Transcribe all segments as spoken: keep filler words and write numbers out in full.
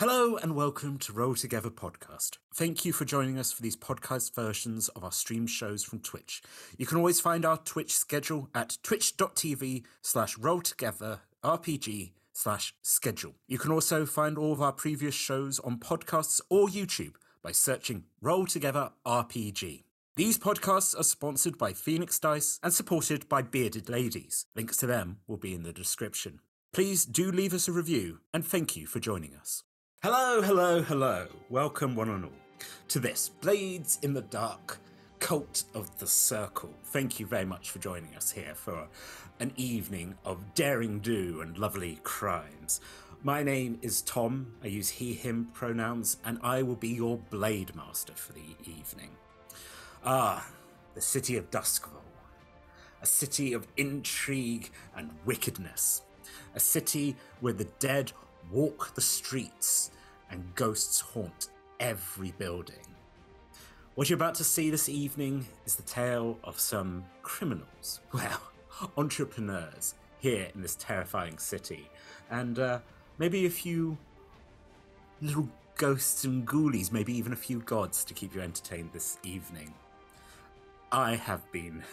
Hello and welcome to Roll Together Podcast. Thank you for joining us for these podcast versions of our stream shows from Twitch. You can always find our Twitch schedule at twitch.tv slash rolltogetherrpg slash schedule. You can also find all of our previous shows on podcasts or YouTube by searching Roll Together R P G. These podcasts are sponsored by Phoenix Dice and supported by Bearded Ladies. Links to them will be in the description. Please do leave us a review and thank you for joining us. Hello, hello, hello. Welcome one and all to this Blades in the Dark, Cult of the Circle. Thank you very much for joining us here for an evening of daring do and lovely crimes. My name is Tom. I use he, him pronouns, and I will be your Blade Master for the evening. Ah, the city of Duskvol, a city of intrigue and wickedness, a city where the dead walk the streets and ghosts haunt every building. What you're about to see this evening is the tale of some criminals, well, entrepreneurs here in this terrifying city, and uh, maybe a few little ghosts and ghoulies, maybe even a few gods to keep you entertained this evening. I have been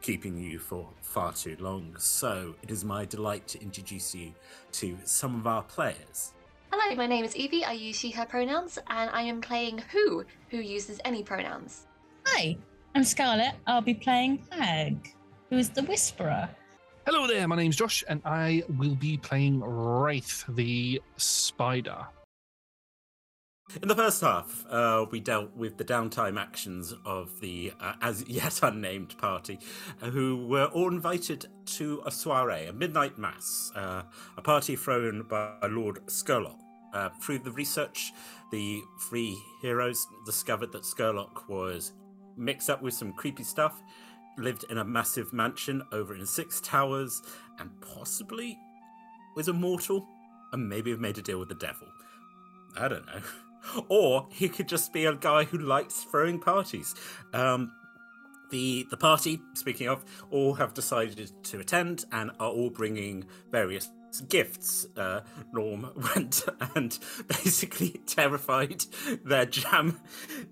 keeping you for far too long, so it is my delight to introduce you to some of our players. Hello, my name is Evey, I use she, her pronouns, and I am playing Who, who uses any pronouns. Hi, I'm Scarlet, I'll be playing Hag, who is the Whisperer. Hello there, my name's Josh, and I will be playing Wraith, the Spider. In the first half, uh, we dealt with the downtime actions of the uh, as yet unnamed party, uh, who were all invited to a soiree, a midnight mass, uh, a party thrown by Lord Scurlock. Uh, through the research, the three heroes discovered that Scurlock was mixed up with some creepy stuff, lived in a massive mansion over in Six Towers, and possibly was immortal, and maybe made a deal with the devil. I don't know. Or he could just be a guy who likes throwing parties. Um, the the party, speaking of, all have decided to attend and are all bringing various gifts. Uh, Norm went and basically terrified their jam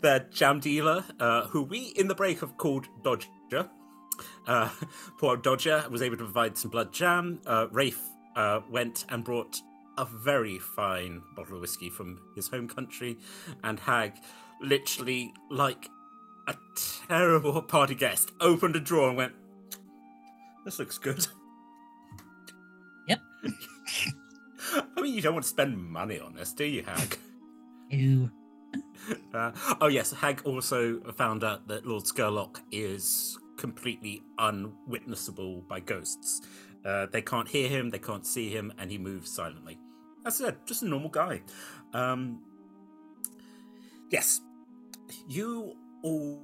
their jam dealer, uh, who we in the break have called Dodger. Uh, poor Dodger was able to provide some blood jam. Uh, Rafe uh, went and brought a very fine bottle of whiskey from his home country, and Hag, literally like a terrible party guest, opened a drawer and went, "This looks good." Yep. I mean, you don't want to spend money on this, do you, Hag? Ew. Uh, oh yes, Hag also found out that Lord Scurlock is completely unwitnessable by ghosts. Uh, they can't hear him, they can't see him, and he moves silently. That's it, just a normal guy. Um, yes, you all,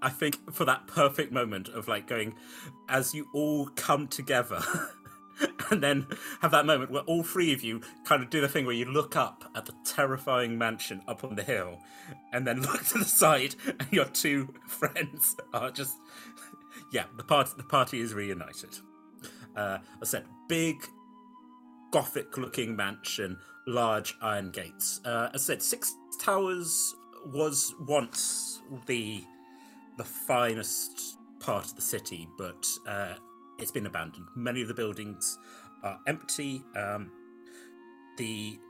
I think, for that perfect moment of like going, as you all come together, and then have that moment where all three of you kind of do the thing where you look up at the terrifying mansion up on the hill, and then look to the side, and your two friends are just... Yeah, the party, the party is reunited. Uh, I said, big, gothic-looking mansion, large iron gates. Uh, I said, Six Towers was once the the finest part of the city, but uh, it's been abandoned. Many of the buildings are empty. Um, the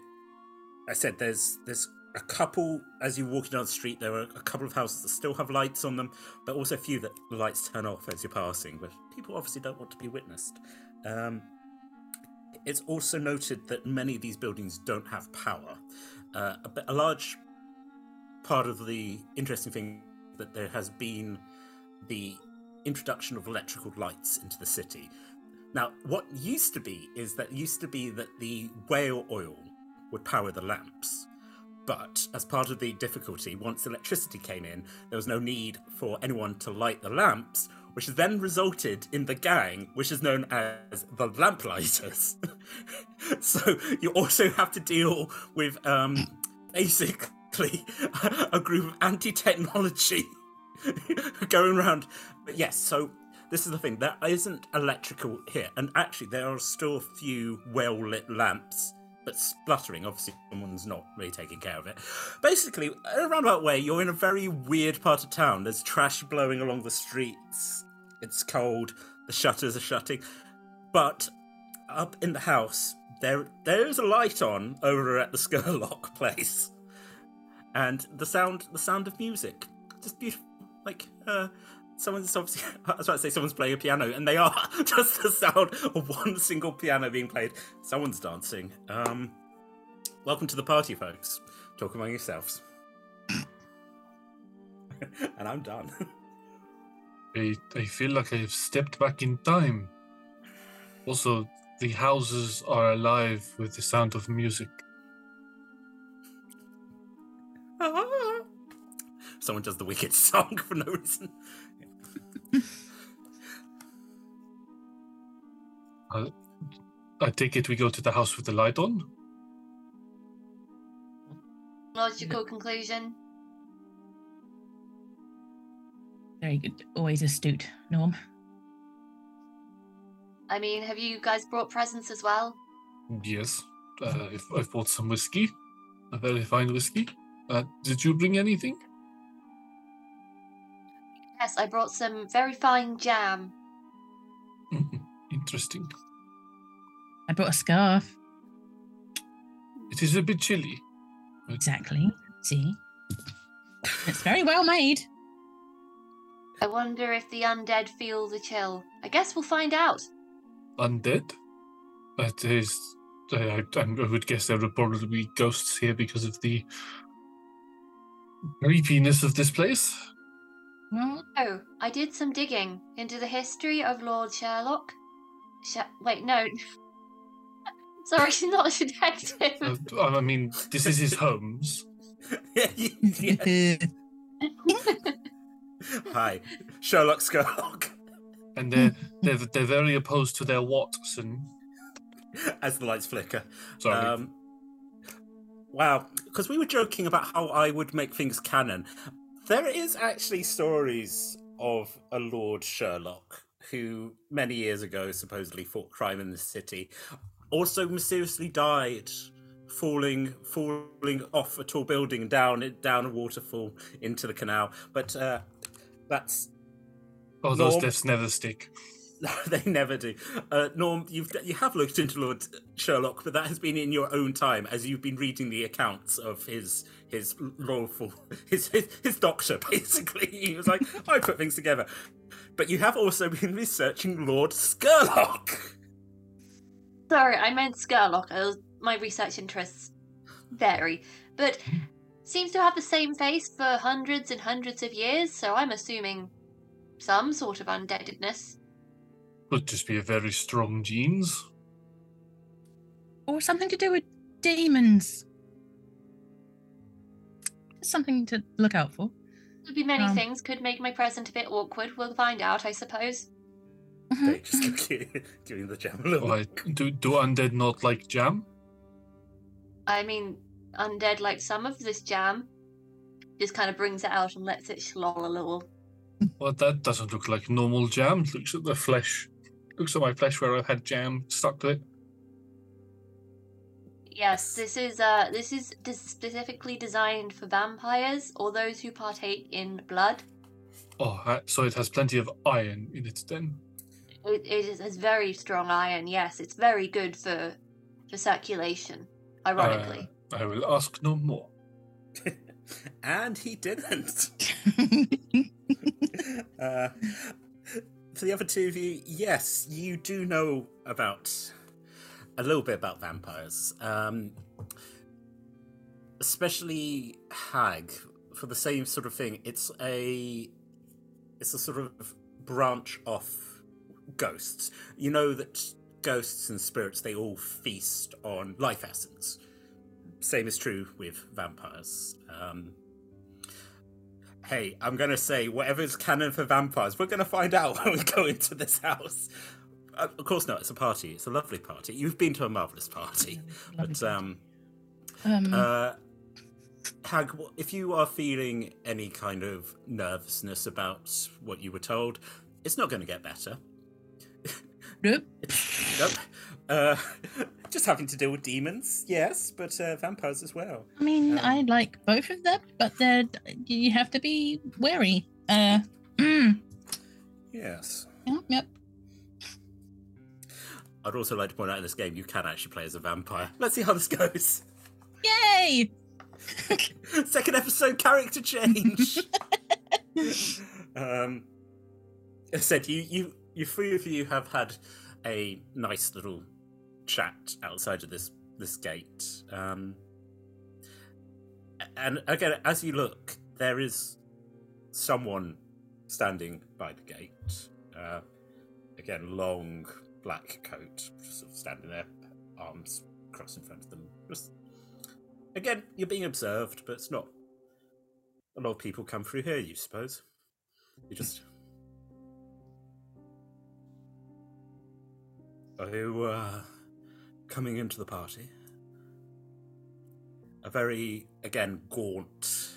I said, there's there's a couple, as you're walking down the street, there are a couple of houses that still have lights on them, but also a few that the lights turn off as you're passing, but people obviously don't want to be witnessed. Um, it's also noted that many of these buildings don't have power. Uh, a, a large part of the interesting thing that there has been the introduction of electrical lights into the city. Now, what used to be is that used to be that the whale oil would power the lamps. But as part of the difficulty, once electricity came in, there was no need for anyone to light the lamps, which then resulted in the gang, which is known as the Lamplighters. So you also have to deal with um, basically a group of anti-technology going around. But yes, so this is the thing. There isn't electrical here. And actually, there are still a few well-lit lamps but spluttering. Obviously, someone's not really taking care of it. Basically, in a roundabout way, you're in a very weird part of town. There's trash blowing along the streets. It's cold. The shutters are shutting. But up in the house, there there is a light on over at the Scurlock place. And the sound the sound of music. Just beautiful. Like, uh... Someone's obviously, I was about to say someone's playing a piano, and they are just the sound of one single piano being played. Someone's dancing. Um, welcome to the party, folks. Talk among yourselves. And I'm done. I, I feel like I've stepped back in time. Also, the houses are alive with the sound of music. Someone does the Wicked song for no reason. uh, I take it we go to the house with the light on? Logical conclusion. Very good. Always astute, Norm. I mean, have you guys brought presents as well? Yes. Uh, I've, I've bought some whiskey. A very fine whiskey. Uh, did you bring anything? Yes, I brought some very fine jam. Interesting. I brought a scarf. It is a bit chilly. Exactly. See? It's very well made. I wonder if the undead feel the chill. I guess we'll find out. Undead? That is... I, I, I would guess there would probably be ghosts here because of the creepiness of this place. Well, oh, I did some digging into the history of Lord Scurlock. Sh- wait, no. Sorry, she's not a detective. Uh, I mean, this is his homes. Hi, Sherlock Scurlock. And they're, they're, they're very opposed to their Watson. As the lights flicker. Sorry. Um, wow, because we were joking about how I would make things canon. There is actually stories of a Lord Scurlock who many years ago supposedly fought crime in the city, also mysteriously died, falling falling off a tall building down down a waterfall into the canal. But uh, that's oh, Norm. Those deaths never stick. No, they never do. Uh, Norm, you've you have looked into Lord Scurlock, but that has been in your own time as you've been reading the accounts of his. his lawful, his, his his doctor, basically. He was like, I put things together. But you have also been researching Lord Scurlock. Sorry, I meant Scurlock. I was, my research interests vary. But seems to have the same face for hundreds and hundreds of years, so I'm assuming some sort of undeadedness. Could just be a very strong genes. Or something to do with demons. Something to look out for. Could be many um, things. Could make my present a bit awkward. We'll find out, I suppose. They just keep giving the jam a little. Like, do do undead not like jam? I mean, undead like some of this jam. Just kind of brings it out and lets it shlol a little. Well, that doesn't look like normal jam. It looks at the flesh. It looks at my flesh where I've had jam stuck to it. Yes, this is uh, this is specifically designed for vampires or those who partake in blood. Oh, so it has plenty of iron in it then? It, it has very strong iron, yes. It's very good for, for circulation, ironically. Uh, I will ask no more. And he didn't. uh, for the other two of you, yes, you do know about... a little bit about vampires, um, especially hag, for the same sort of thing. It's a, it's a sort of branch off ghosts. You know that ghosts and spirits, they all feast on life essence. Same is true with vampires. Um, hey, I'm going to say whatever's canon for vampires, we're going to find out when we go into this house. Of course not, it's a party. It's a lovely party. You've been to a marvellous party. Lovely but, um... um uh, Hag, if you are feeling any kind of nervousness about what you were told, it's not going to get better. Nope. Nope. Uh, just having to deal with demons, yes, but uh, vampires as well. I mean, um, I like both of them, but you have to be wary. Uh, mm. Yes. Yep, yep. I'd also like to point out in this game, you can actually play as a vampire. Let's see how this goes. Yay! Second episode, character change. um, as I said, you, you, you three of you have had a nice little chat outside of this this gate. Um, and again, as you look, there is someone standing by the gate. Uh, again, long black coat, just sort of standing there, arms crossed in front of them. Just, again, you're being observed, but it's not. A lot of people come through here, you suppose. You just. Are you uh, coming into the party? A very, again, gaunt,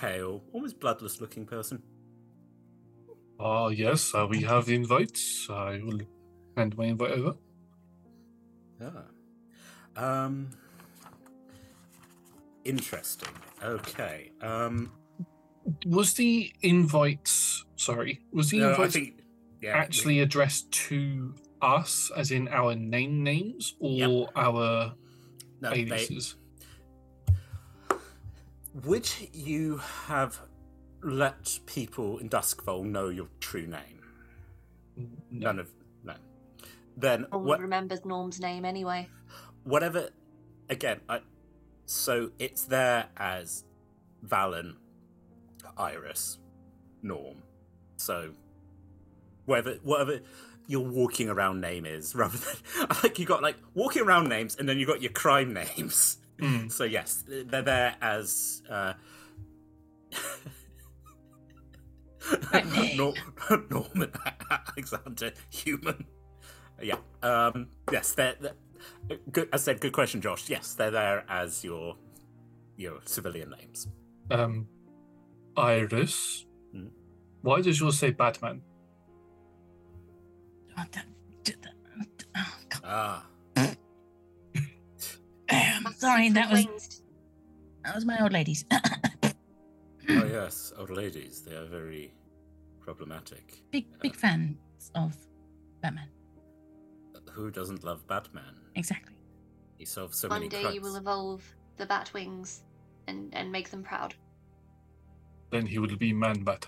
pale, almost bloodless-looking person. Ah, uh, yes, uh, we have the invites. I will. And my invite over. Ah. Um, interesting. Okay. Um, was the invite, sorry, was the no, invite I think, yeah, actually yeah. addressed to us, as in our name names, or yep. our no, aliases? They... Would you have let people in Duskvol know your true name? No. None of... Then or what remembers Norm's name anyway. Whatever, again, I, so it's there as Valen, Iris, Norm. So whatever, whatever your walking around name is, rather than like you got like walking around names, and then you got your crime names. Mm. So yes, they're there as uh, Norm, Norman Alexander Human. Yeah. Um, yes. They're, they're, good, I said, good question, Josh. Yes, they're there as your your civilian names. Um, Iris, mm. Why does yours say Batman? Oh, that, that, oh, ah. I'm sorry. That was that was my old ladies. Oh yes, old ladies. They are very problematic. Big big uh, fans of Batman. Who doesn't love Batman? Exactly. He solves so many crimes. One day you will evolve the Batwings and, and make them proud. Then he will be Man-Bat.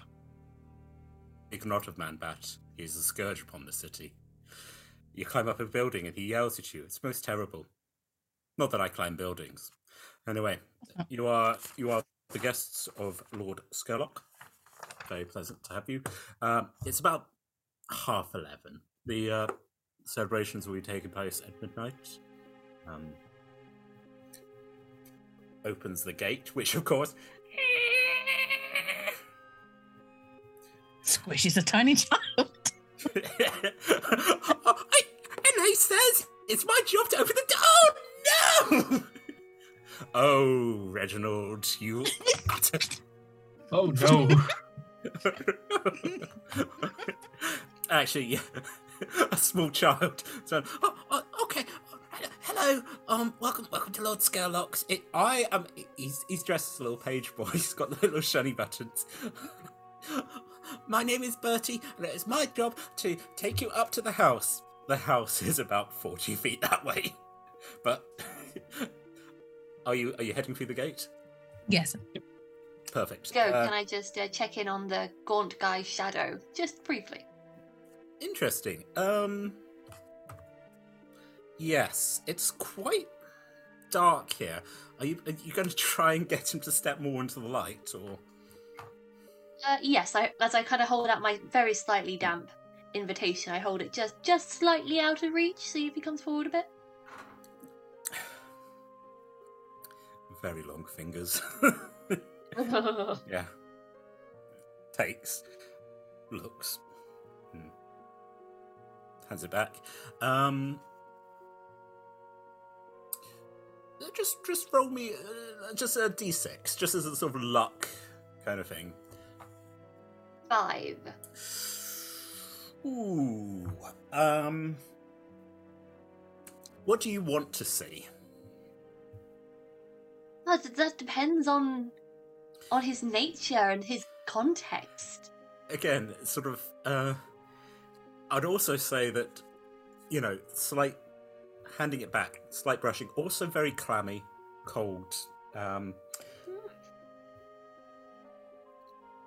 He's not of Man-Bat. He's a scourge upon the city. You climb up a building and he yells at you. It's most terrible. Not that I climb buildings. Anyway, you are you are the guests of Lord Scurlock. Very pleasant to have you. Uh, it's about half eleven. The... Uh, Celebrations will be taking place at midnight. Um, opens the gate, which of course squishes a tiny child. I, and he says, "It's my job to open the door." Oh, no! Oh, Reginald, you. Oh no! Actually, yeah. A small child. So, oh, oh, okay. Hello. Um. Welcome. Welcome to Lord Scurlock's. It, I am. Um, he's he's dressed as a little page boy. He's got the little shiny buttons. My name is Bertie, and it is my job to take you up to the house. The house is about forty feet that way. But are you are you heading through the gate? Yes. Perfect. Go. Uh, can I just uh, check in on the gaunt guy's shadow, just briefly? Interesting. Um, yes, it's quite dark here. Are you, are you going to try and get him to step more into the light, or? Uh, yes, I, as I kind of hold out my very slightly damp invitation, I hold it just, just slightly out of reach, see if he comes forward a bit. Very long fingers. Yeah. Takes. Looks. Hands it back. Um, just, just roll me, uh, just a d six, just as a sort of luck kind of thing. Five. Ooh. Um. What do you want to see? Well, that depends on on his nature and his context. Again, sort of. Uh, I'd also say that, you know, slight handing it back, slight brushing, also very clammy, cold. Um,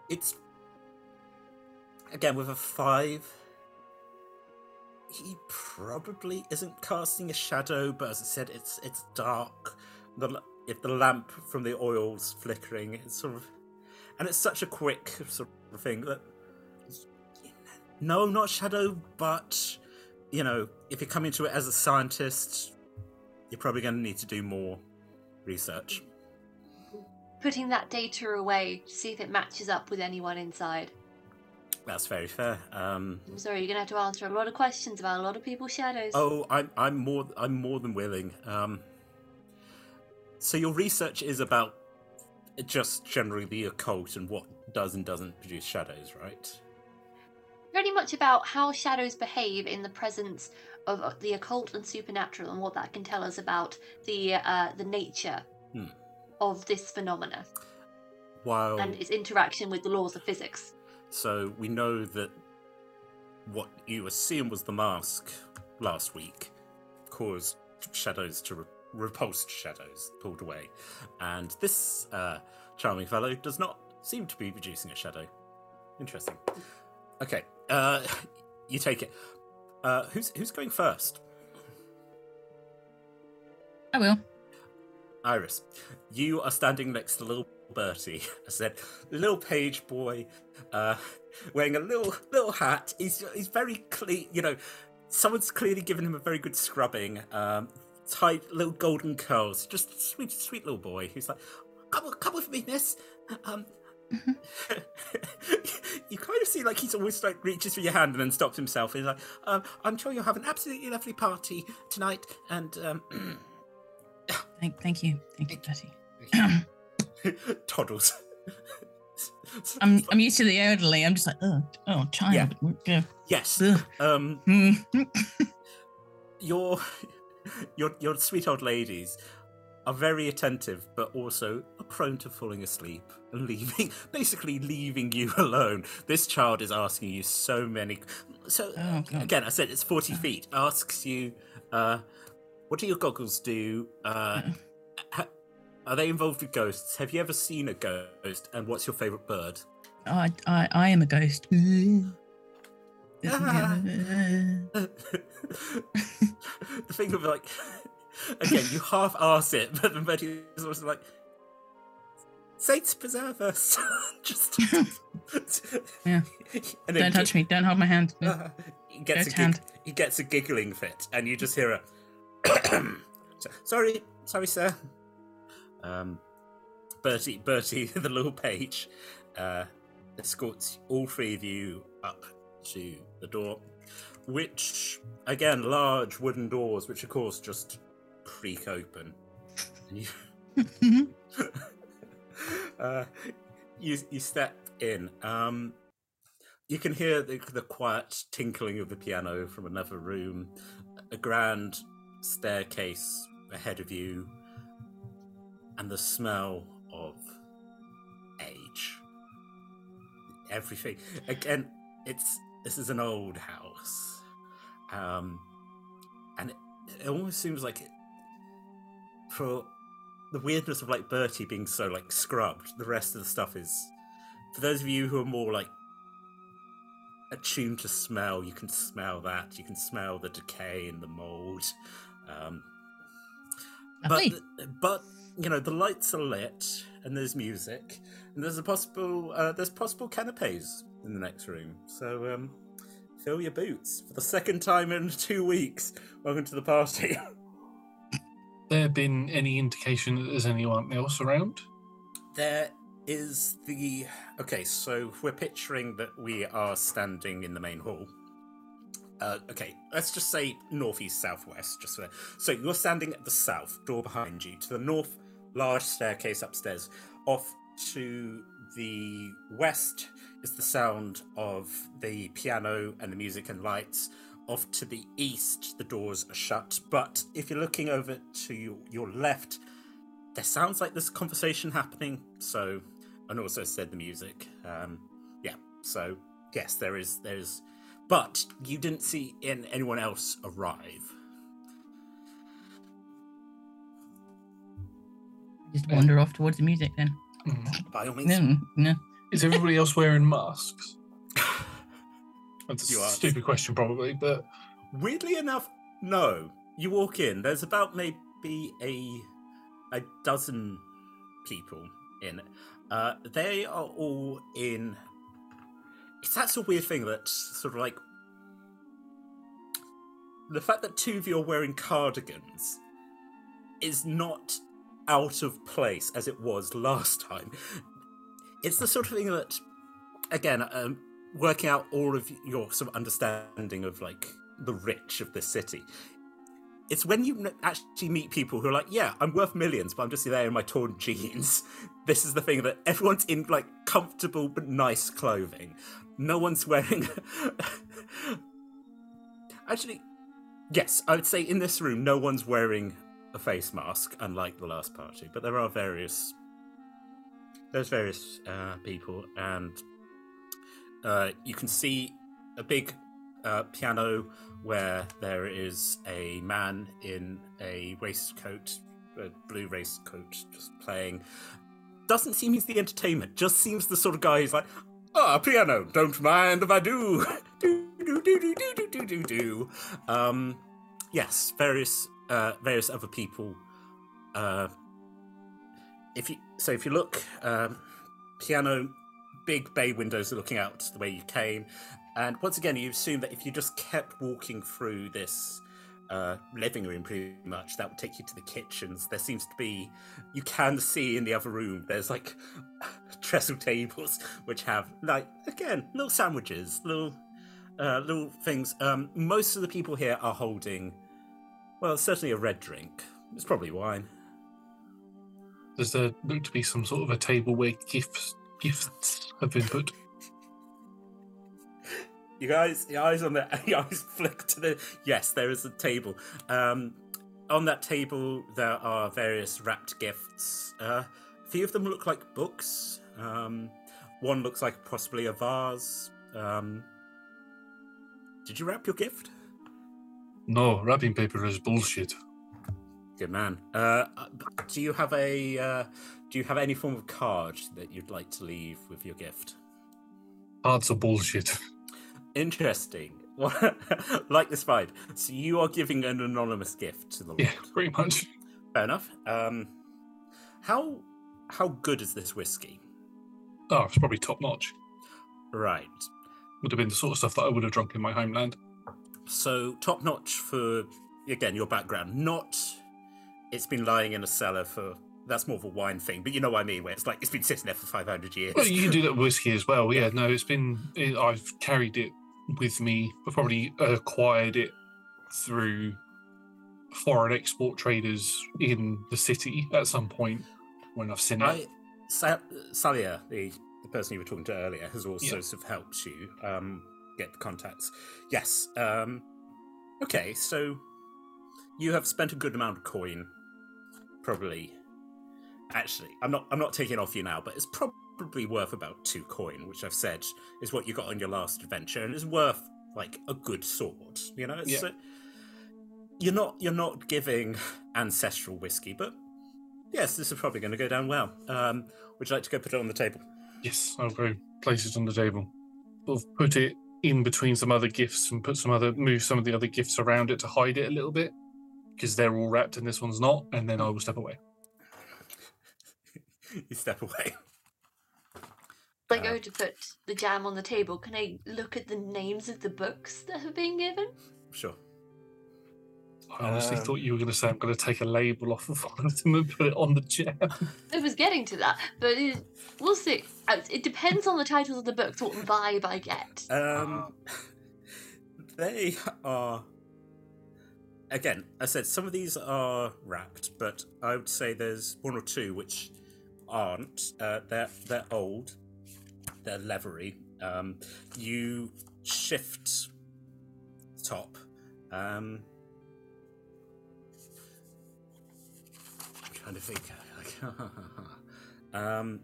it's again with a five. He probably isn't casting a shadow, but as I said, it's it's dark. The if the lamp from the oil's flickering, it's sort of, and it's such a quick sort of thing that no, not shadow, but you know, if you come into it as a scientist, you're probably going to need to do more research. Putting that data away to see if it matches up with anyone inside. That's very fair. Um, I'm sorry, you're gonna have to answer a lot of questions about a lot of people's shadows. Oh, I'm I'm more I'm more than willing. Um, so your research is about just generally the occult and what does and doesn't produce shadows, right? Pretty much about how shadows behave in the presence of the occult and supernatural, and what that can tell us about the uh, the nature hmm. of this phenomena, wow, and its interaction with the laws of physics. So we know that what you were seeing was the mask last week caused shadows to re- repulsed shadows, pulled away. And this uh, charming fellow does not seem to be producing a shadow. Interesting. Okay, uh, you take it. Uh, who's who's going first? I will. Iris, you are standing next to little Bertie. I said, little page boy, uh, wearing a little little hat. He's he's very clean. You know, someone's clearly given him a very good scrubbing. Um, tight little golden curls. Just sweet, sweet little boy. He's like, come, come with me, miss. Um, you kind of see like he's always like reaches for your hand and then stops himself. He's like, um, I'm sure you'll have an absolutely lovely party tonight. And um, thank, thank you, thank you, Bertie. Toddles. I'm I'm used to the elderly. I'm just like, oh, oh child. Yeah. Yes. Ugh. Um. your your your sweet old ladies are very attentive, but also are prone to falling asleep and leaving, basically leaving you alone. This child is asking you so many. So oh, again, I said it's forty oh. feet. Asks you, uh, what do your goggles do? Uh, oh. ha- Are they involved with ghosts? Have you ever seen a ghost? And what's your favourite bird? I, I I am a ghost. Ah. The thing of like, again, you half arse it, but the Bertie is also like, saints preserve us. Just yeah. Don't it, touch me. Don't hold my hand. Uh, he gets Goat a hand. Gig- he gets a giggling fit, and you just hear a sorry, sorry, sir. Um, Bertie, Bertie, the little page, uh, escorts all three of you up to the door, which, again, large wooden doors, which, of course, just creak open. And you, uh, you, you step in. Um, you can hear the, the quiet tinkling of the piano from another room, a grand staircase ahead of you, and the smell of age. Everything. Again, it's this is an old house. Um, and it, it almost seems like it, for the weirdness of like Bertie being so like scrubbed, the rest of the stuff is, for those of you who are more like attuned to smell, you can smell that. You can smell the decay and the mold. Um, but, but, you know, the lights are lit, and there's music, and there's a possible uh, there's possible canapes in the next room. So um, fill your boots for the second time in two weeks. Welcome to the party. There been any indication that there's anyone else around? There is the okay. So we're picturing that we are standing in the main hall. Uh, okay, let's just say northeast southwest. Just so, so you're standing at the south door behind you to the north. Large staircase upstairs. Off to the west is the sound of the piano and the music and lights. Off to the east, the doors are shut, but if you're looking over to your left, there sounds like there's conversation happening, so, and also said the music. Um, yeah, so, yes, there is, there is, but you didn't see in anyone else arrive. Just wander uh, off towards the music, then. By all means. No, no. Is everybody else wearing masks? That's a stupid question, probably, but... Weirdly enough, no. You walk in, there's about maybe a a dozen people in it. Uh, they are all in... It's, that's a weird thing that's sort of like... The fact that two of you are wearing cardigans is not out of place as it was last time. It's the sort of thing that, again... Um, working out all of your sort of understanding of, like, the rich of the city. It's when you actually meet people who are like, yeah, I'm worth millions, but I'm just there in my torn jeans. This is the thing that everyone's in, like, comfortable but nice clothing. No one's wearing... actually, yes, I would say in this room, no one's wearing a face mask, unlike the last party. But there are various... There's various uh, people, and... Uh, you can see a big uh, piano where there is a man in a waistcoat, a blue waistcoat, just playing. Doesn't seem he's the entertainment, just seems the sort of guy who's like, ah, oh, piano, don't mind if I do. do, do, do, do, do, do, do, do. Um, yes, various uh, various other people. Uh, if you So if you look, um, piano... Big bay windows are looking out the way you came, and once again you assume that if you just kept walking through this uh, living room pretty much, that would take you to the kitchens. There seems to be, you can see in the other room, there's like trestle tables which have like, again, little sandwiches, little uh, little things. Um, most of the people here are holding, well, certainly a red drink. It's probably wine. Does there look to be some sort of a table where gifts Gifts have been put. You guys, your eyes on the, your eyes flick to the. Yes, there is a table. Um, on that table, there are various wrapped gifts. Uh, a few of them look like books. Um, one looks like possibly a vase. Um, did you wrap your gift? No, wrapping paper is bullshit. Good man. Uh, do you have a? Uh, Do you have any form of card that you'd like to leave with your gift? Cards are bullshit. Interesting. Like this vibe. So you are giving an anonymous gift to the Lord. Yeah, pretty much. Fair enough. Um, how how good is this whiskey? Oh, it's probably top notch. Right. Would have been the sort of stuff that I would have drunk in my homeland. So top notch for, again, your background. Not it's been lying in a cellar for... That's more of a wine thing, but you know what I mean, where it's like, it's been sitting there for five hundred years. Well, you can do that with whiskey as well, yeah. No, it's been, it, I've carried it with me. I've probably acquired it through foreign export traders in the city at some point when I've seen I, it. Sa- Salia, the, the person you were talking to earlier, has also yeah. sort of helped you um, get the contacts. Yes. Um, okay, so you have spent a good amount of coin, probably... Actually, I'm not. I'm not taking off you now, but it's probably worth about two coin, which I've said is what you got on your last adventure, and it's worth like a good sword. You know, it's, yeah. uh, you're not. You're not giving ancestral whiskey, but yes, this is probably going to go down well. Um, would you like to go put it on the table? Yes, I'll go place it on the table. Sort of put it in between some other gifts and put some other move some of the other gifts around it to hide it a little bit because they're all wrapped and this one's not, and then I will step away. You step away. If I go uh, to put the jam on the table, can I look at the names of the books that have been given? Sure. I honestly um, thought you were going to say I'm going to take a label off of one of them and put it on the jam. I was getting to that, but it, we'll see. It depends on the titles of the books, what vibe I get. Um, they are... Again, I said some of these are wrapped, but I would say there's one or two which... aren't uh, they're they're old, they're leathery. Um, you shift top. Um, I'm trying to think. um,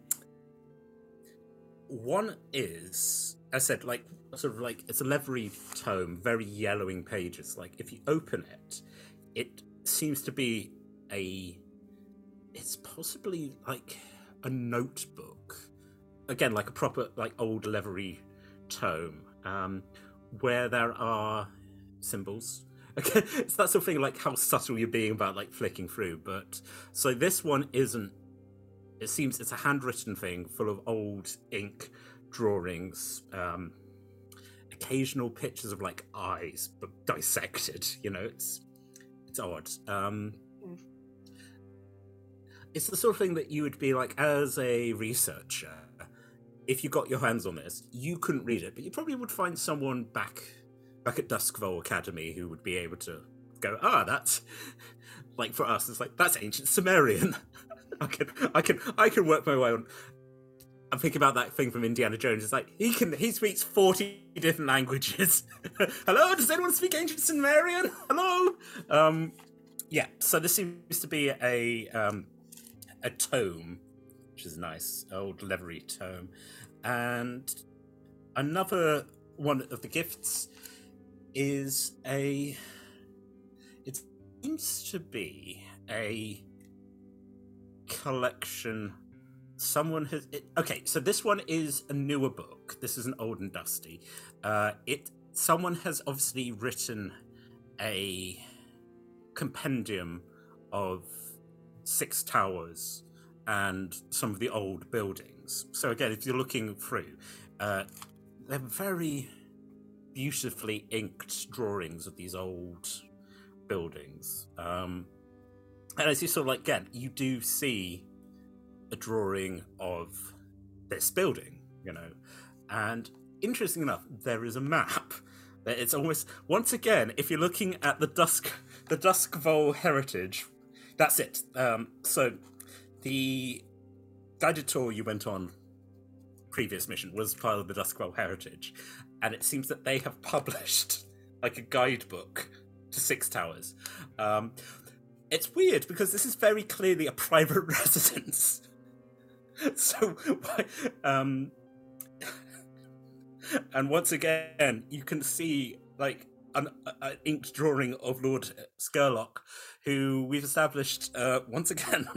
one is, as I said, like sort of like it's a leathery tome, very yellowing pages. Like if you open it, it seems to be a. It's possibly like a notebook, again, like a proper like old leathery tome, um, where there are symbols. Okay, it's that sort of thing, like how subtle you're being about like flicking through. But so this one isn't. It seems it's a handwritten thing full of old ink drawings, um, occasional pictures of like eyes, but dissected. You know, it's it's odd. Um, mm. It's the sort of thing that you would be like, as a researcher, if you got your hands on this, you couldn't read it, but you probably would find someone back back at Duskvol Academy who would be able to go, ah, that's, like for us, it's like, that's ancient Sumerian. I can, I can, I can work my way on. I'm thinking about that thing from Indiana Jones. It's like, he can, he speaks forty different languages. Hello, does anyone speak ancient Sumerian? Hello? Um, yeah, so this seems to be a... Um, a tome, which is nice, old leathery tome. And another one of the gifts is a, it seems to be a collection someone has, it, okay, so this one is a newer book. This is an old and dusty. Uh, it someone has obviously written a compendium of Six Towers and some of the old buildings. So again, if you're looking through, uh, they're very beautifully inked drawings of these old buildings. Um, and as you sort of like, again, you do see a drawing of this building, you know, and interesting enough, there is a map. It's almost, once again, if you're looking at the Dusk, the Duskvol Heritage, that's it. Um, so the guided tour you went on previous mission was part of the Duskvol Heritage, and it seems that they have published like a guidebook to Six Towers. Um, it's weird because this is very clearly a private residence. So, um, and once again, you can see like an, an inked drawing of Lord Scurlock, who we've established, uh, once again,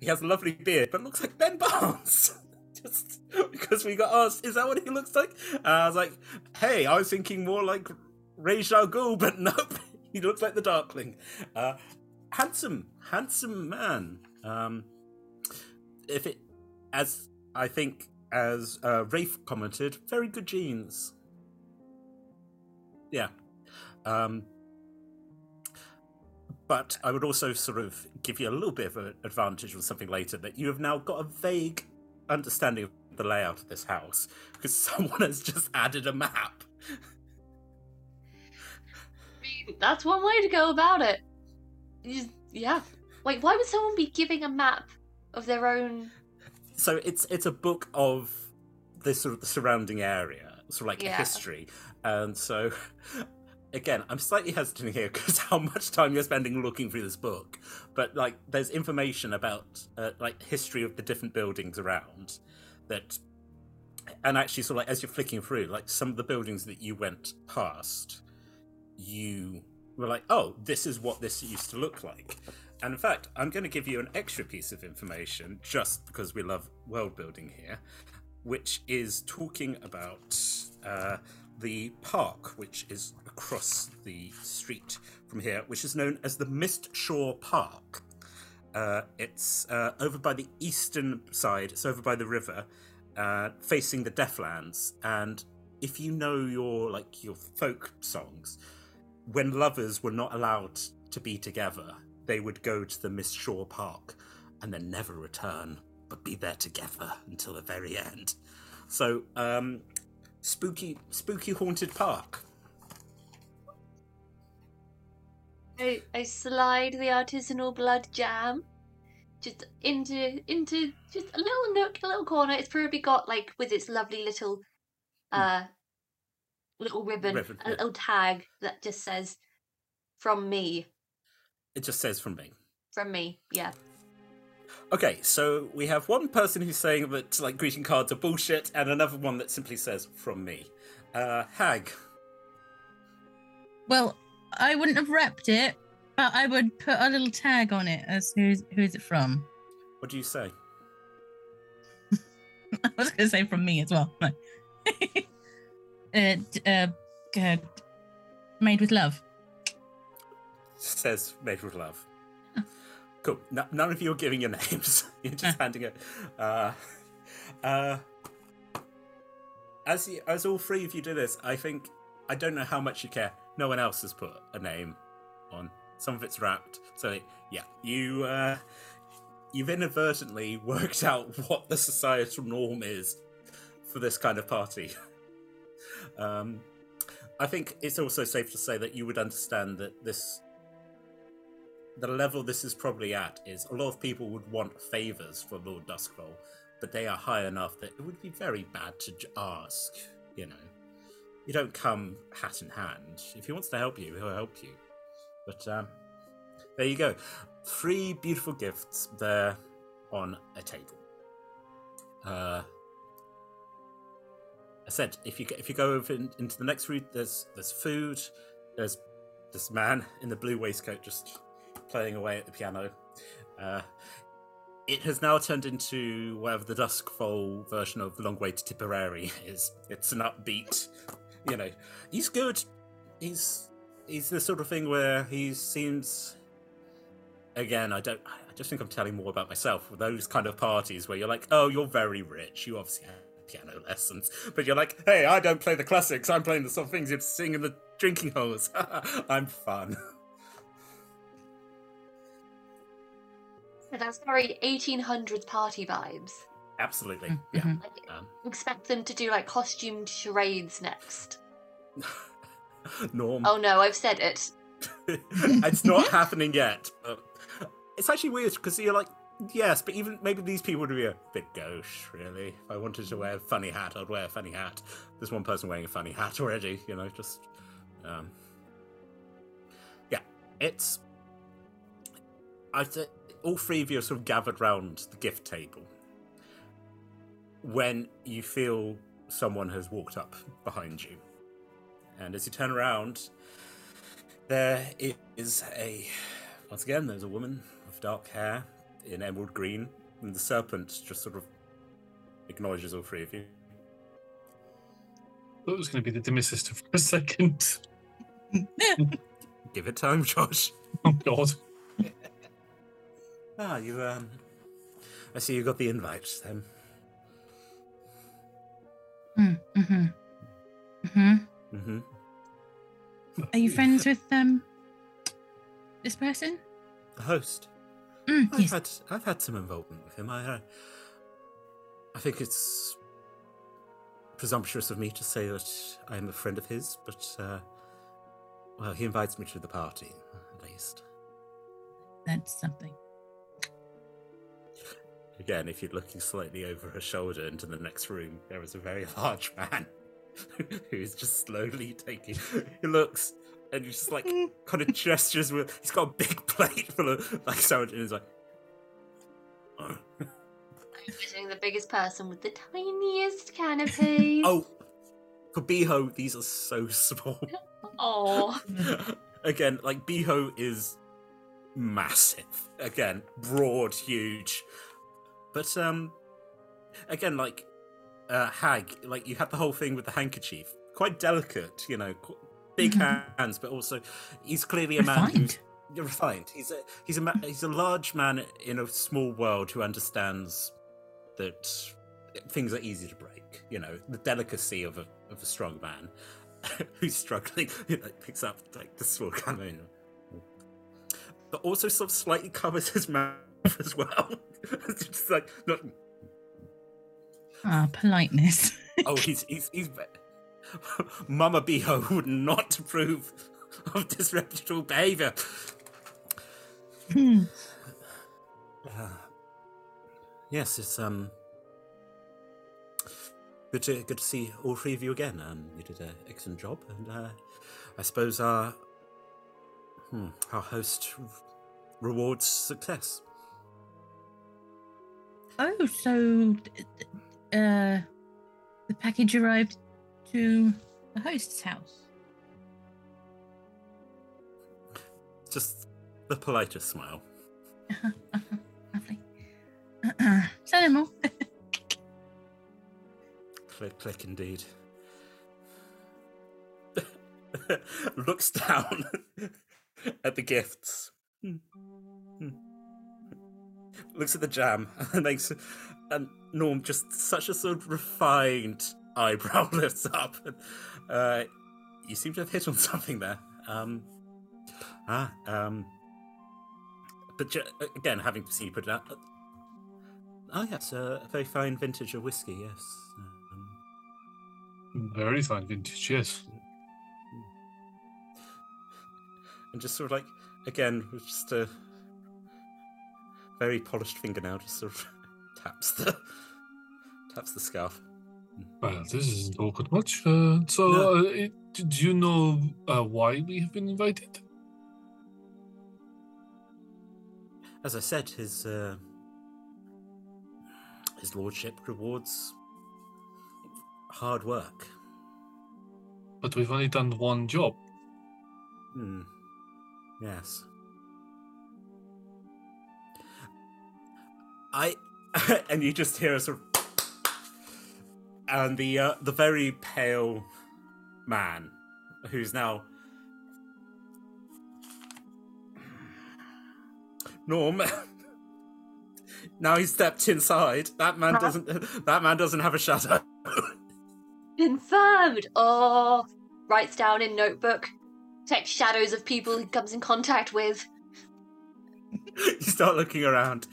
he has a lovely beard, but looks like Ben Barnes. Just because we got asked, is that what he looks like? And I was like, hey, I was thinking more like Ra's al Ghul, but nope, he looks like the Darkling. Uh, handsome, handsome man. Um, if it, as I think, as uh, Rafe commented, very good genes. Yeah. Um... But I would also sort of give you a little bit of an advantage or something later that you have now got a vague understanding of the layout of this house because someone has just added a map. That's one way to go about it. You, yeah. Like, why would someone be giving a map of their own? So it's it's a book of the sort of the surrounding area, sort of like yeah. history, and so. Again, I'm slightly hesitant here because how much time you're spending looking through this book, but like there's information about uh, like history of the different buildings around that, and actually sort of like as you're flicking through, like some of the buildings that you went past, you were like, oh, this is what this used to look like. And in fact, I'm going to give you an extra piece of information just because we love world building here, which is talking about uh, the park, which is across the street from here, which is known as the Mist Shore Park. Uh, it's uh, over by the eastern side, it's over by the river, uh, facing the Deathlands. And if you know your like your folk songs, when lovers were not allowed to be together, they would go to the Mist Shore Park and then never return, but be there together until the very end. So, um... Spooky, spooky haunted park. I, I slide the artisanal blood jam just into into just a little nook, a little corner. It's probably got like with its lovely little uh little ribbon, ribbon a yeah. little tag that just says, from me. It just says from me. From me, yeah. Okay, so we have one person who's saying that like greeting cards are bullshit, and another one that simply says, from me. Uh, Hag. Well, I wouldn't have wrapped it, but I would put a little tag on it as who's, who is it from. What do you say? I was going to say from me as well. No. uh, uh, uh, made with love. Says made with love. Cool. No, none of you are giving your names. You're just uh. handing it. Uh, uh, as you, as all three of you do this, I think, I don't know how much you care. No one else has put a name on. Some of it's wrapped. So yeah, you uh, you've inadvertently worked out what the societal norm is for this kind of party. um, I think it's also safe to say that you would understand that this. The level this is probably at is a lot of people would want favors for Lord Duskvol, but they are high enough that it would be very bad to ask, you know. You don't come hat in hand. If he wants to help you, he'll help you. But um, there you go. Three beautiful gifts there on a table. Uh, I said, if you if you go over in, into the next route, there's there's food. There's this man in the blue waistcoat just playing away at the piano. Uh, it has now turned into whatever the Duskvol version of Long Way to Tipperary is. It's an upbeat, you know. He's good. He's he's the sort of thing where he seems. Again, I don't. I just think I'm telling more about myself. Those kind of parties where you're like, oh, you're very rich. You obviously have piano lessons, but you're like, hey, I don't play the classics. I'm playing the sort of things you'd sing in the drinking holes. I'm fun. That's very eighteen hundreds party vibes. Absolutely, yeah. Mm-hmm. I um, expect them to do like costumed charades next. Norm. Oh no, I've said it. It's not happening yet. But it's actually weird because you're like, yes, but even maybe these people would be a bit gauche, really. If I wanted to wear a funny hat, I'd wear a funny hat. There's one person wearing a funny hat already, you know, just. Um, yeah, it's. I th- all three of you are sort of gathered round the gift table when you feel someone has walked up behind you. And as you turn around, there is a... Once again, there's a woman with dark hair in emerald green, and the serpent just sort of acknowledges all three of you. I thought it was going to be the Demi sister for a second. Give it time, Josh. Oh, God. Ah, you, um... I see you got the invites, then. Mm, mm-hmm. Mm-hmm. Mm-hmm. Are you friends with, um... this person? The host? Mm, I've yes. had, I've had some involvement with him. I, uh, I think it's presumptuous of me to say that I am a friend of his, but, uh... well, he invites me to the party, at least. That's something. Again, if you're looking slightly over her shoulder into the next room, there is a very large man who is just slowly taking... He looks and he's just like kind of gestures with... He's got a big plate full of like sandwiches and he's like... Oh. I'm visiting the biggest person with the tiniest canopy. Oh, for Biho, these are so small. Oh. Again, like Biho is massive. Again, broad, huge... But, um, again, like, uh, Hag, like, you had the whole thing with the handkerchief. Quite delicate, you know, qu- big mm-hmm. hands, but also, he's clearly a refined. man who's... Refined. He's a, he's a, he's a large man in a small world who understands that things are easy to break, you know, the delicacy of a, of a strong man who's struggling, who, like, picks up, like, the small cannon. But also sort of slightly covers his mouth as well. It's just like not... ah politeness. Oh, he's he's he's. Mama Biho would not approve of disreputable behaviour. Hmm. Uh, yes, it's um. good to good to see all three of you again. Um, you did an excellent job, and uh, I suppose our hmm, our host rewards success. Oh, so uh, the package arrived to the host's house. Just the politest smile. Uh-huh, uh-huh, lovely. Uh-uh. Say no more. Click, click, indeed. Looks down at the gifts. Hmm. Hmm. Looks at the jam and makes, and Norm just such a sort of refined eyebrow lifts up. Uh, you seem to have hit on something there. Um, ah, um, but ju- again, having seen you put it out. Uh, oh, yes, uh, a very fine vintage of whiskey. Yes, um, very fine vintage. Yes, and just sort of like again, just a. Uh, Very polished fingernail just sort of taps the taps the scarf. Well, this isn't awkward much. Uh, so, no. uh, it, do you know uh, why we have been invited? As I said, his uh, his lordship rewards hard work. But we've only done one job. Hmm. Yes. I and you just hear a sort of and the uh, the very pale man who's now Norm. Now he's stepped inside. That man doesn't. That man doesn't have a shadow. Confirmed. Oh, writes down in notebook. Text shadows of people he comes in contact with. You start looking around.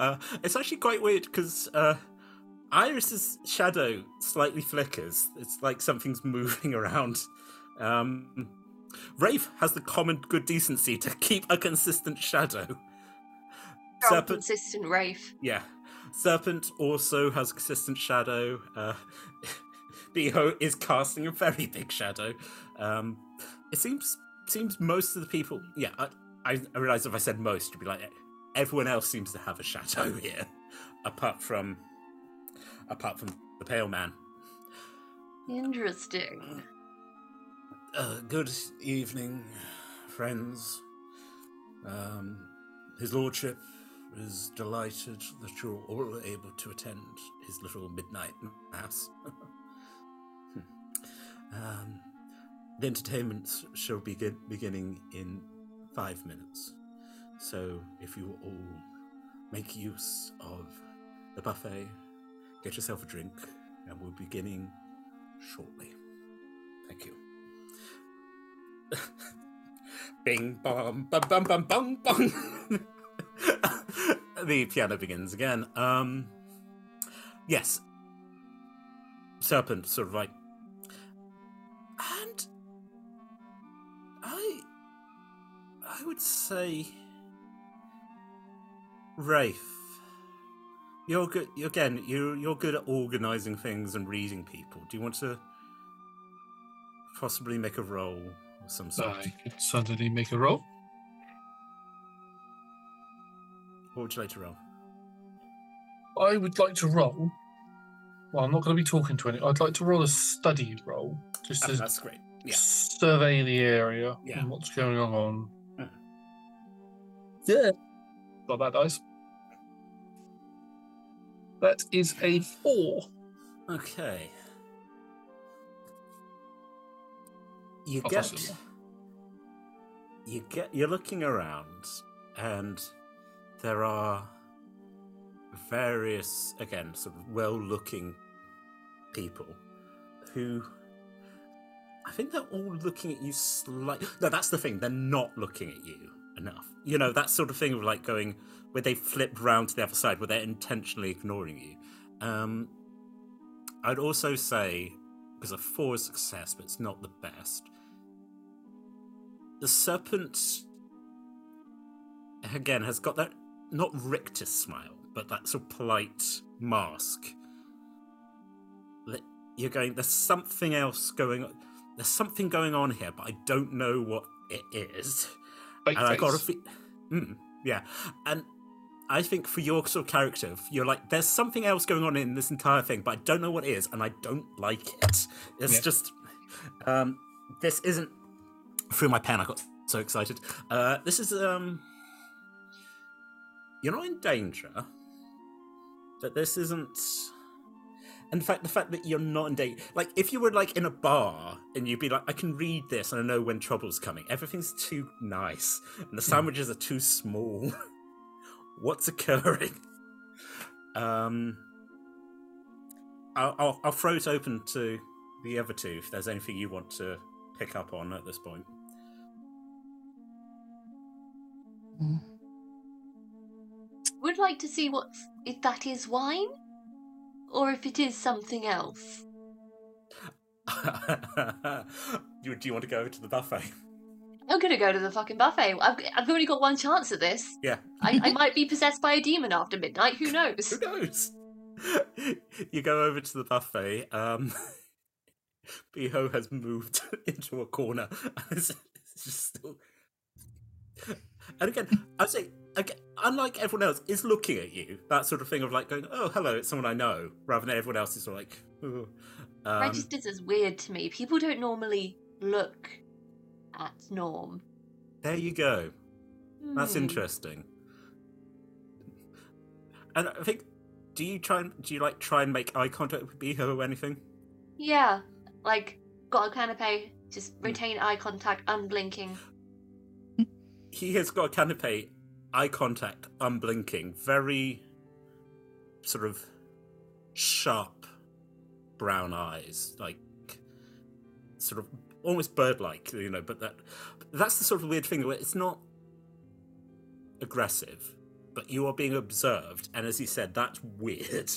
Uh, it's actually quite weird because uh, Iris's shadow slightly flickers. It's like something's moving around. Um, Rafe has the common good decency to keep a consistent shadow. Serpent, consistent Rafe. Yeah. Serpent also has a consistent shadow. Uh, Beho is casting a very big shadow. Um, it seems seems most of the people... Yeah, I, I, I realise if I said most, you'd be like... Everyone else seems to have a shadow here, apart from apart from the pale man. Interesting. Uh, good evening, friends. Um, his lordship is delighted that you're all able to attend his little midnight mass. um, the entertainment shall be beginning in five minutes. So if you all make use of the buffet, get yourself a drink, and we'll be beginning shortly. Thank you. Bing, bong, bum, bum, bum, bum, bum. The piano begins again. Um, yes. Serpent, sort of like... And... I... I would say... Rafe, you're good. Again, you're you're good at organising things and reading people. Do you want to possibly make a roll of some sort? I could certainly make a roll. What would you like to roll? I would like to roll. Well, I'm not going to be talking to anyone. I'd like to roll a study roll, just oh, to that's great. Yeah. Survey the area yeah. and what's going on. Hmm. Yeah. Got that dice. That is a four. Okay. You I'll get. You get. You're looking around, and there are various, again, sort of well-looking people who. I think they're all looking at you slightly. No, that's the thing. They're not looking at you. Enough, you know, that sort of thing of like going where they flip round to the other side where they're intentionally ignoring you. um I'd also say, because a four is success but it's not the best, the serpent again has got that not rictus smile but that sort of polite mask you're going, there's something else going on. There's something going on here, but I don't know what it is. Bait and face. I got a fe- mm, yeah, and I think for your sort of character, you're like, there's something else going on in this entire thing, but I don't know what it is, and I don't like it. It's yeah. just, um, this isn't through my pen. I got so excited. Uh, this is um, you're not in danger, but this isn't. In fact, the fact that you're not in danger, like if you were like in a bar and you'd be like, I can read this and I know when trouble's coming. Everything's too nice, and the sandwiches are too small. What's occurring? Um, I'll, I'll, I'll throw it open to the other two if there's anything you want to pick up on at this point. Would like to see what if that is wine, or if it is something else. do, do you want to go to the buffet? I'm going to go to the fucking buffet. I've, I've only got one chance at this. Yeah. I, I might be possessed by a demon after midnight. Who knows? Who knows? You go over to the buffet. Um, Biho has moved into a corner. It's just still... And again, I say, again, unlike everyone else, is looking at you. That sort of thing of like going, oh, hello, it's someone I know. Rather than everyone else is sort of like... Um, registers is weird to me. People don't normally look... at Norm. There you go. Mm. That's interesting. And I think, do you try and do you like try and make eye contact with Biho or anything? Yeah, like got a canapé, just retain mm. eye contact, unblinking. He has got a canapé, eye contact, unblinking, very sort of sharp brown eyes, like sort of. Almost bird-like, you know, but that that's the sort of weird thing where it's not aggressive, but you are being observed, and as he said, that's weird.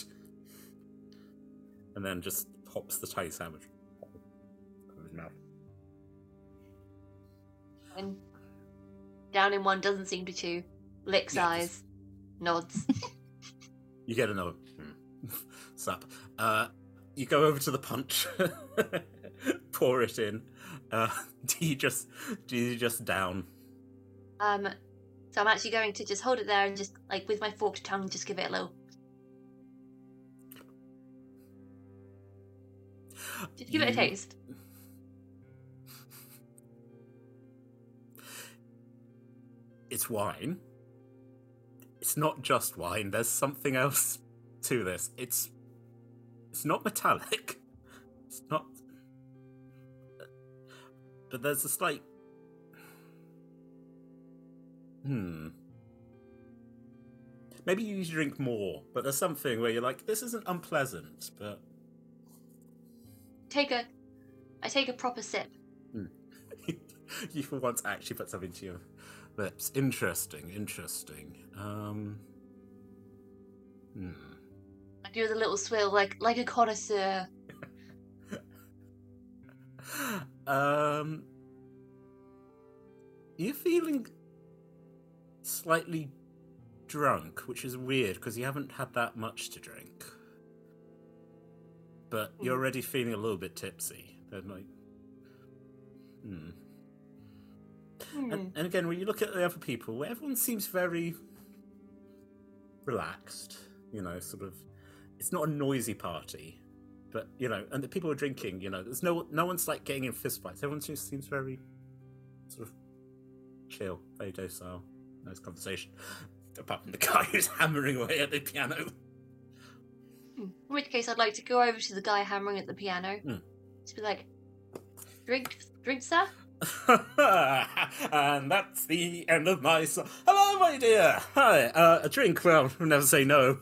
And then just pops the tiny sandwich out of his mouth. And down in one, doesn't seem to chew, licks yes. eyes, nods. You get another slap. Uh, you go over to the punch. Pour it in. Uh, do you just do you just down? Um, so I'm actually going to just hold it there and just like with my forked tongue, just give it a little. Just give you... it a taste. It's wine. It's not just wine. There's something else to this. It's it's not metallic. It's not. But there's this, like... Hmm. Maybe you drink more, but there's something where you're like, this isn't unpleasant, but... Take a... I take a proper sip. Hmm. You for once actually put something to your lips. Interesting, interesting. Um... Hmm. I do the little swill, like like a connoisseur. Um, you're feeling slightly drunk, which is weird because you haven't had that much to drink. But you're already feeling a little bit tipsy. Then, like, hmm. Mm. And, and again, when you look at the other people, everyone seems very relaxed. You know, sort of. It's not a noisy party. But, you know, and the people are drinking, you know, there's no no one's like getting in fist fights. Everyone just seems very sort of chill, very docile, nice conversation. Apart from the guy who's hammering away at the piano. In which case, I'd like to go over to the guy hammering at the piano. Mm. Just be like, drink, drink, sir. And that's the end of my song. Hello, my dear. Hi. Uh, a drink. Well, we'll never say no.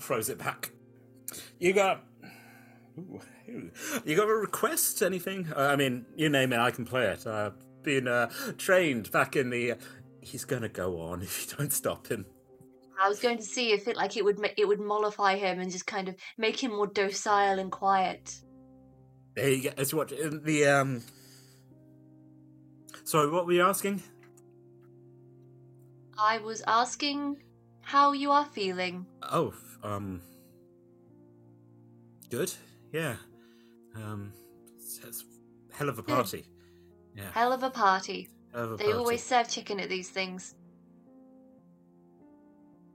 Throws it back. You got, ooh, you got a request? Anything? Uh, I mean, you name it, I can play it. I've been uh, trained back in the. Uh, he's gonna go on if you don't stop him. I was going to see if it like it would it would mollify him and just kind of make him more docile and quiet. There you go. It's what the um. Sorry, what were you asking? I was asking how you are feeling. Oh, um. Good, yeah. Um, it's, it's hell of a party. Yeah. Yeah. Hell of a party. Hell of a they party. always serve chicken at these things.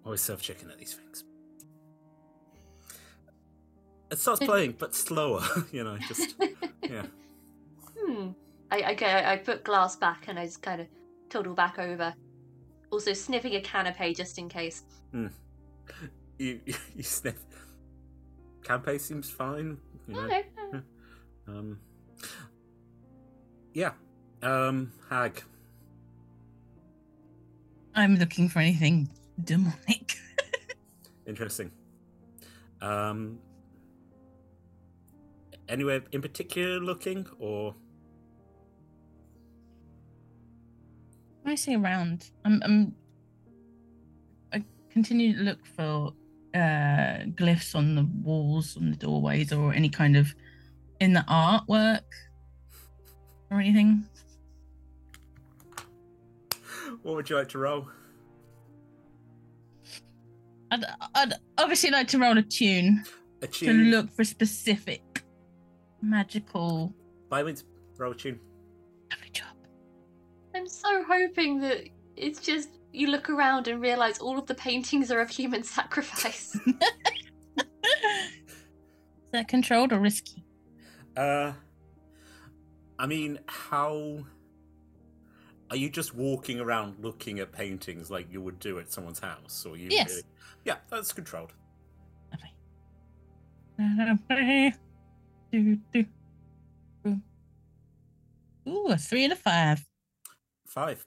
Always serve chicken at these things. It starts playing, but slower, you know, just, yeah. Hmm. I, I, I put glass back and I just kind of toddle back over. Also sniffing a canapé just in case. Hmm. You, you sniff. Canapé seems fine. You know. Okay. Um. Yeah. Um. Hag. I'm looking for anything demonic. Interesting. Um. Anywhere in particular looking, or? When I say around, I'm, I'm, I continue to look for uh, glyphs on the walls, on the doorways, or any kind of in the artwork or anything. What would you like to roll? I'd, I'd obviously like to roll a tune, a tune. To look for specific magical. By means, roll a tune. Lovely job. I'm so hoping that it's just you look around and realise all of the paintings are of human sacrifice. Is that controlled or risky? Uh, I mean, how are you just walking around looking at paintings like you would do at someone's house, or you? Yes. Really... Yeah, that's controlled. Okay. Do, do, do. Ooh, a three and a five. Five.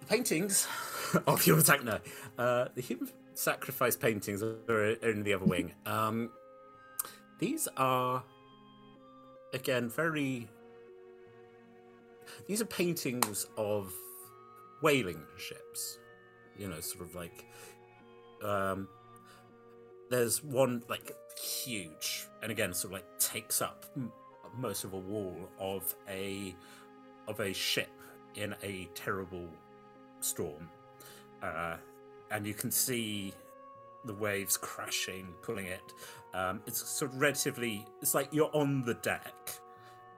The paintings of human sacrifice. No, uh, the human sacrifice paintings are in the other wing. Um, these are, again, very. These are paintings of whaling ships. You know, sort of like. Um, There's one, like, huge, and again, sort of, like, takes up m- most of a wall of a of a ship in a terrible storm. Uh, and you can see the waves crashing, pulling it. Um, it's sort of relatively... It's like you're on the deck,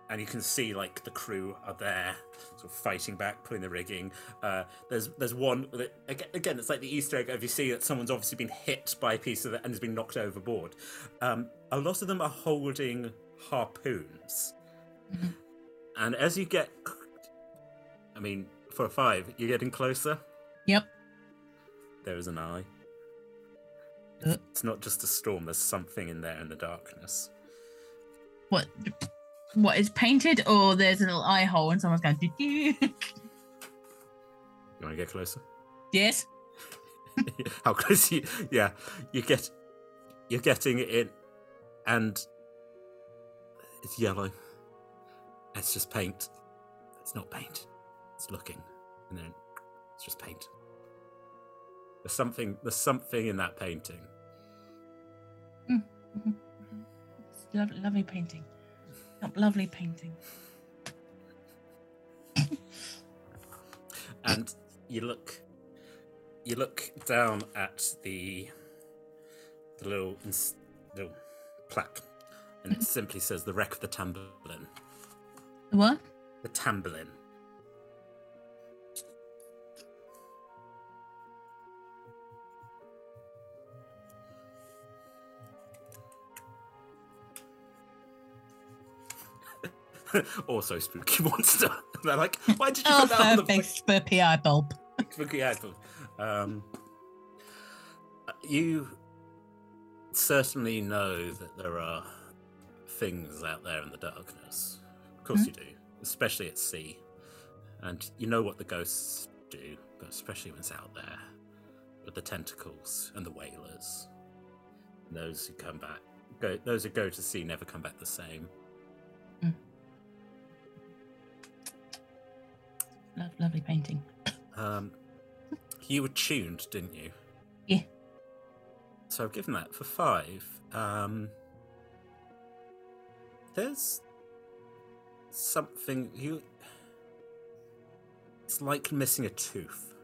and you can see, like, the crew are there, sort of fighting back, pulling the rigging. Uh, there's there's one that, again, it's like the Easter egg. If you see that someone's obviously been hit by a piece of it and has been knocked overboard, um, a lot of them are holding harpoons. Mm-hmm. And as you get, I mean, for a five, you're getting closer. Yep. There is an eye. Uh. It's not just a storm. There's something in there in the darkness. What? What is painted, or there's a little eye hole and someone's going doo doo. You want to get closer? Yes. How close? You, yeah, you get, you're getting it, and it's yellow. It's just paint. It's not paint. It's looking, and then it's just paint. There's something. There's something in that painting. Mm-hmm. It's a lovely, lovely painting. Lovely painting. And you look, you look down at the the little little plaque, and it simply says "The Wreck of the Tamborin." What? The Tamborin. Also spooky monster. They're like, why did you oh, put that on the big spooky eye bulb? Spooky eye bulb. Um, you certainly know that there are things out there in the darkness. Of course, mm-hmm. you do, especially at sea. And you know what the ghosts do, but especially when it's out there with the tentacles and the whalers. And those who come back, go, those who go to sea, never come back the same. Mm. Lo- lovely painting. Um, you were tuned, didn't you? Yeah. So I've given that for five. Um, there's something you. It's like missing a tooth,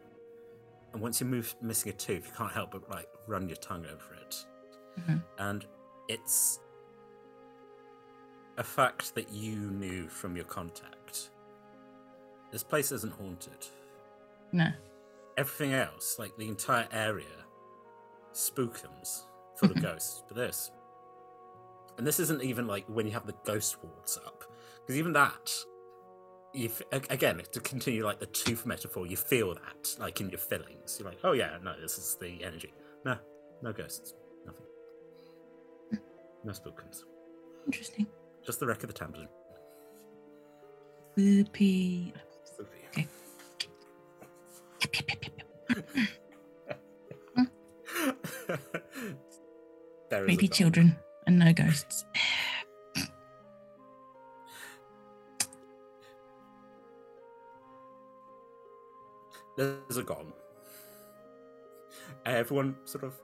and once you move missing a tooth, you can't help but like run your tongue over it. Mm-hmm. And it's a fact that you knew from your contact. This place isn't haunted. No. Everything else, like the entire area, spookums, full of ghosts, but this. And this isn't even like when you have the ghost wards up. Because even that, if, again, to continue like the tooth metaphor, you feel that, like in your fillings. You're like, oh yeah, no, this is the energy. No, no ghosts, nothing. No spookums. Interesting. Just the Wreck of the Tamborin. Spoopy. Spoopy. Okay. Yep, yep, yep, yep, yep. Maybe children and no ghosts. There's a gong. Everyone sort of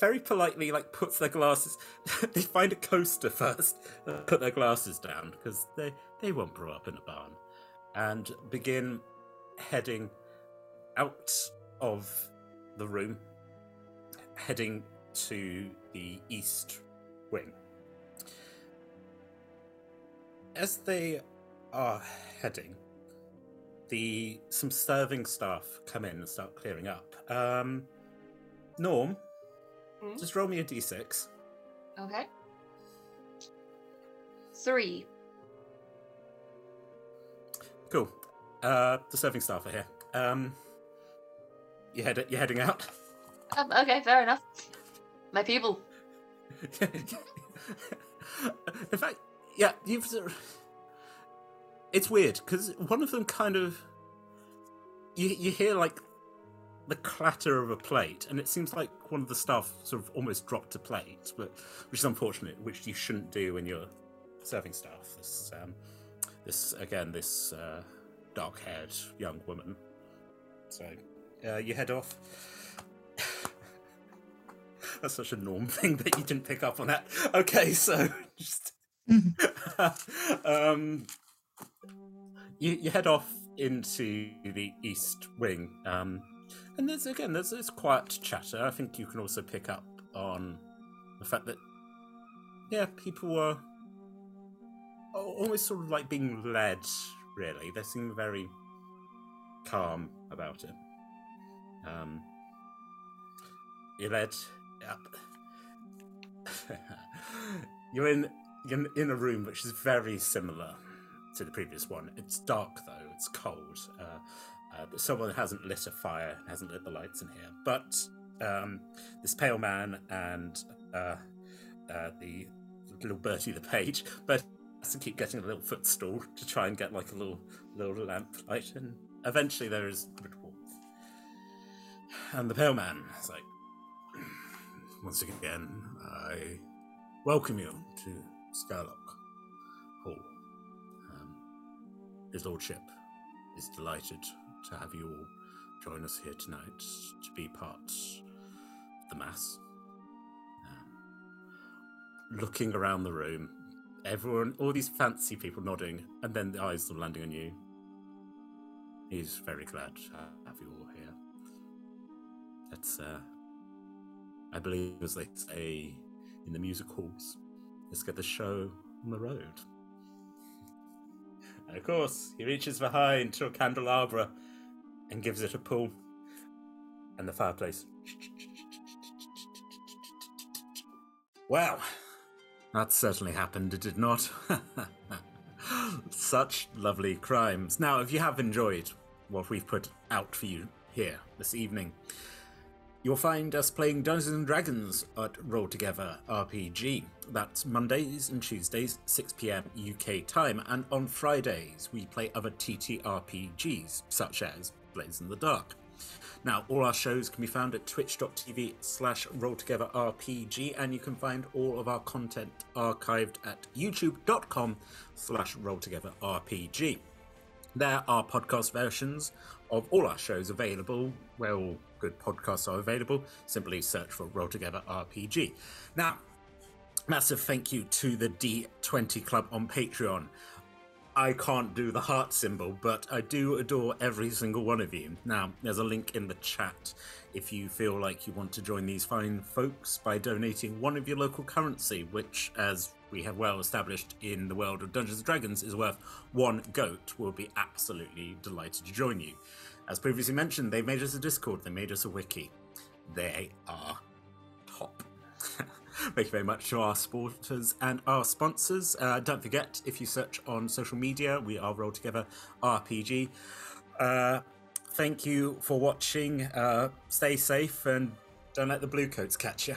very politely like puts their glasses. They find a coaster first, and put their glasses down because they they weren't brought up in a barn, and begin heading out of the room, heading to the east wing. As they are heading, the some serving staff come in and start clearing up. Um, Norm, mm? just roll me a d six. Okay. Three. Cool. Uh, the serving staff are here. Um, you head you're heading out. Um, okay, fair enough. My people. In fact, yeah, you've. It's weird because one of them kind of. You you hear like, the clatter of a plate, and it seems like one of the staff sort of almost dropped a plate, but which is unfortunate, which you shouldn't do when you're serving staff. This um, this again, this uh, dark-haired young woman. So, uh, you head off. That's such a Norm thing that you didn't pick up on that. Okay, so just um, you, you head off into the east wing, um, and there's again there's this quiet chatter. I think you can also pick up on the fact that yeah, people were almost sort of like being led. Really, they seem very calm about it. Um, you're led. Up. you're in you're in a room which is very similar to the previous one. It's dark though. It's cold. Uh, uh, someone hasn't lit a fire, hasn't lit the lights in here. But um, this pale man and uh, uh, the little Bertie the page, but has to keep getting a little footstool to try and get like a little little lamp light. And eventually there is warmth. And the pale man is like. Once again, I welcome you to Scurlock Hall. Um, His Lordship is delighted to have you all join us here tonight to be part of the Mass. Um, looking around the room, everyone, all these fancy people nodding, and then the eyes are landing on you. He's very glad to have you all here. That's, uh, I believe, as they say in the music halls, let's get the show on the road. And of course, he reaches behind to a candelabra and gives it a pull. And the fireplace. Wow, that certainly happened, it did not. Such lovely crimes. Now, if you have enjoyed what we've put out for you here this evening, you'll find us playing Dungeons and Dragons at Roll Together R P G. That's Mondays and Tuesdays, six p.m. U K time. And on Fridays, we play other T T R P Gs, such as Blades in the Dark. Now, all our shows can be found at twitch.tv slash rolltogetherrpg, and you can find all of our content archived at youtube.com slash rolltogetherrpg. There are podcast versions of all our shows available, where all good podcasts are available. Simply search for Roll Together R P G. Now, massive thank you to the D twenty Club on Patreon. I can't do the heart symbol, but I do adore every single one of you. Now, there's a link in the chat if you feel like you want to join these fine folks by donating one of your local currency, which, as we have well established in the world of Dungeons and Dragons, is worth one goat. We'll be absolutely delighted to join you. As previously mentioned, they made us a Discord, they made us a wiki. They are top. Thank you very much to our supporters and our sponsors. Uh, don't forget, if you search on social media, we are Roll Together R P G. Uh, thank you for watching. Uh, stay safe and don't let the blue coats catch you.